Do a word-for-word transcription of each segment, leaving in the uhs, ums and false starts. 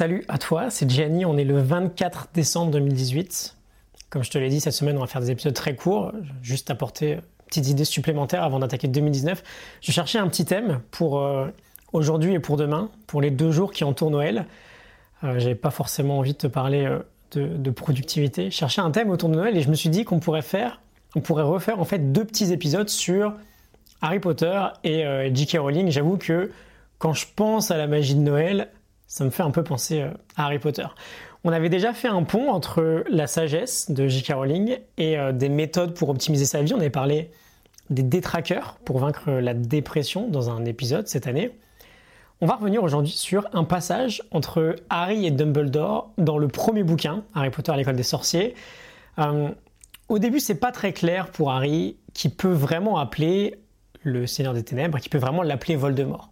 Salut à toi, c'est Gianni, on est le vingt-quatre décembre deux mille dix-huit. Comme je te l'ai dit, cette semaine on va faire des épisodes très courts, juste apporter une petite idée supplémentaire avant d'attaquer deux mille dix-neuf. Je cherchais un petit thème pour euh, aujourd'hui et pour demain, pour les deux jours qui entourent Noël. Euh, j'avais pas forcément envie de te parler euh, de, de productivité. Je cherchais un thème autour de Noël et je me suis dit qu'on pourrait faire, on pourrait refaire en fait deux petits épisodes sur Harry Potter et euh, J K. Rowling. J'avoue que quand je pense à la magie de Noël, ça me fait un peu penser à Harry Potter. On avait déjà fait un pont entre la sagesse de J K. Rowling et des méthodes pour optimiser sa vie. On avait parlé des détraqueurs pour vaincre la dépression dans un épisode cette année. On va revenir aujourd'hui sur un passage entre Harry et Dumbledore dans le premier bouquin, Harry Potter à l'école des sorciers. Euh, au début, c'est pas très clair pour Harry qui peut vraiment appeler le Seigneur des Ténèbres, qui peut vraiment l'appeler Voldemort.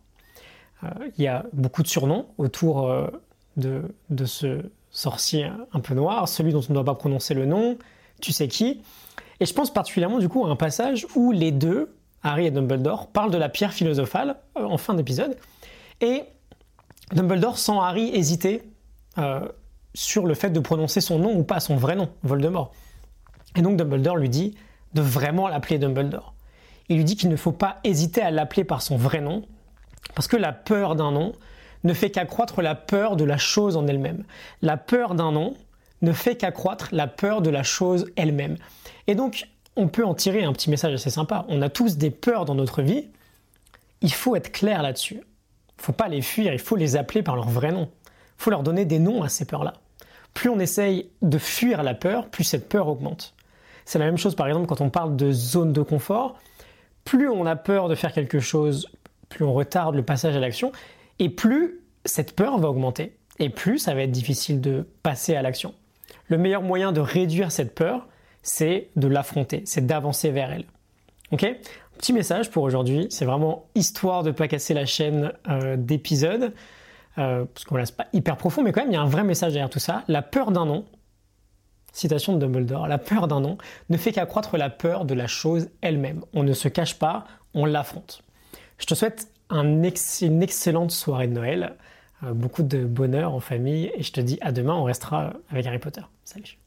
Il y a beaucoup de surnoms autour de, de ce sorcier un peu noir, celui dont on ne doit pas prononcer le nom, tu sais qui. Et je pense particulièrement du coup à un passage où les deux, Harry et Dumbledore, parlent de la pierre philosophale en fin d'épisode. Et Dumbledore sent Harry hésiter euh, sur le fait de prononcer son nom ou pas, son vrai nom, Voldemort. Et donc Dumbledore lui dit de vraiment l'appeler Dumbledore. Il lui dit qu'il ne faut pas hésiter à l'appeler par son vrai nom, parce que la peur d'un nom ne fait qu'accroître la peur de la chose en elle-même. La peur d'un nom ne fait qu'accroître la peur de la chose elle-même. Et donc, on peut en tirer un petit message assez sympa. On a tous des peurs dans notre vie. Il faut être clair là-dessus. Il ne faut pas les fuir, il faut les appeler par leur vrai nom. Il faut leur donner des noms à ces peurs-là. Plus on essaye de fuir la peur, plus cette peur augmente. C'est la même chose, par exemple, quand on parle de zone de confort. Plus on a peur de faire quelque chose, plus on retarde le passage à l'action, et plus cette peur va augmenter, et plus ça va être difficile de passer à l'action. Le meilleur moyen de réduire cette peur, c'est de l'affronter, c'est d'avancer vers elle. Ok ? Petit message pour aujourd'hui, c'est vraiment histoire de ne pas casser la chaîne euh, d'épisodes, euh, parce que voilà, c'est pas hyper profond, mais quand même, il y a un vrai message derrière tout ça. La peur d'un nom, citation de Dumbledore, la peur d'un nom ne fait qu'accroître la peur de la chose elle-même. On ne se cache pas, on l'affronte. Je te souhaite un ex- une excellente soirée de Noël, euh, beaucoup de bonheur en famille, et je te dis à demain, on restera avec Harry Potter. Salut.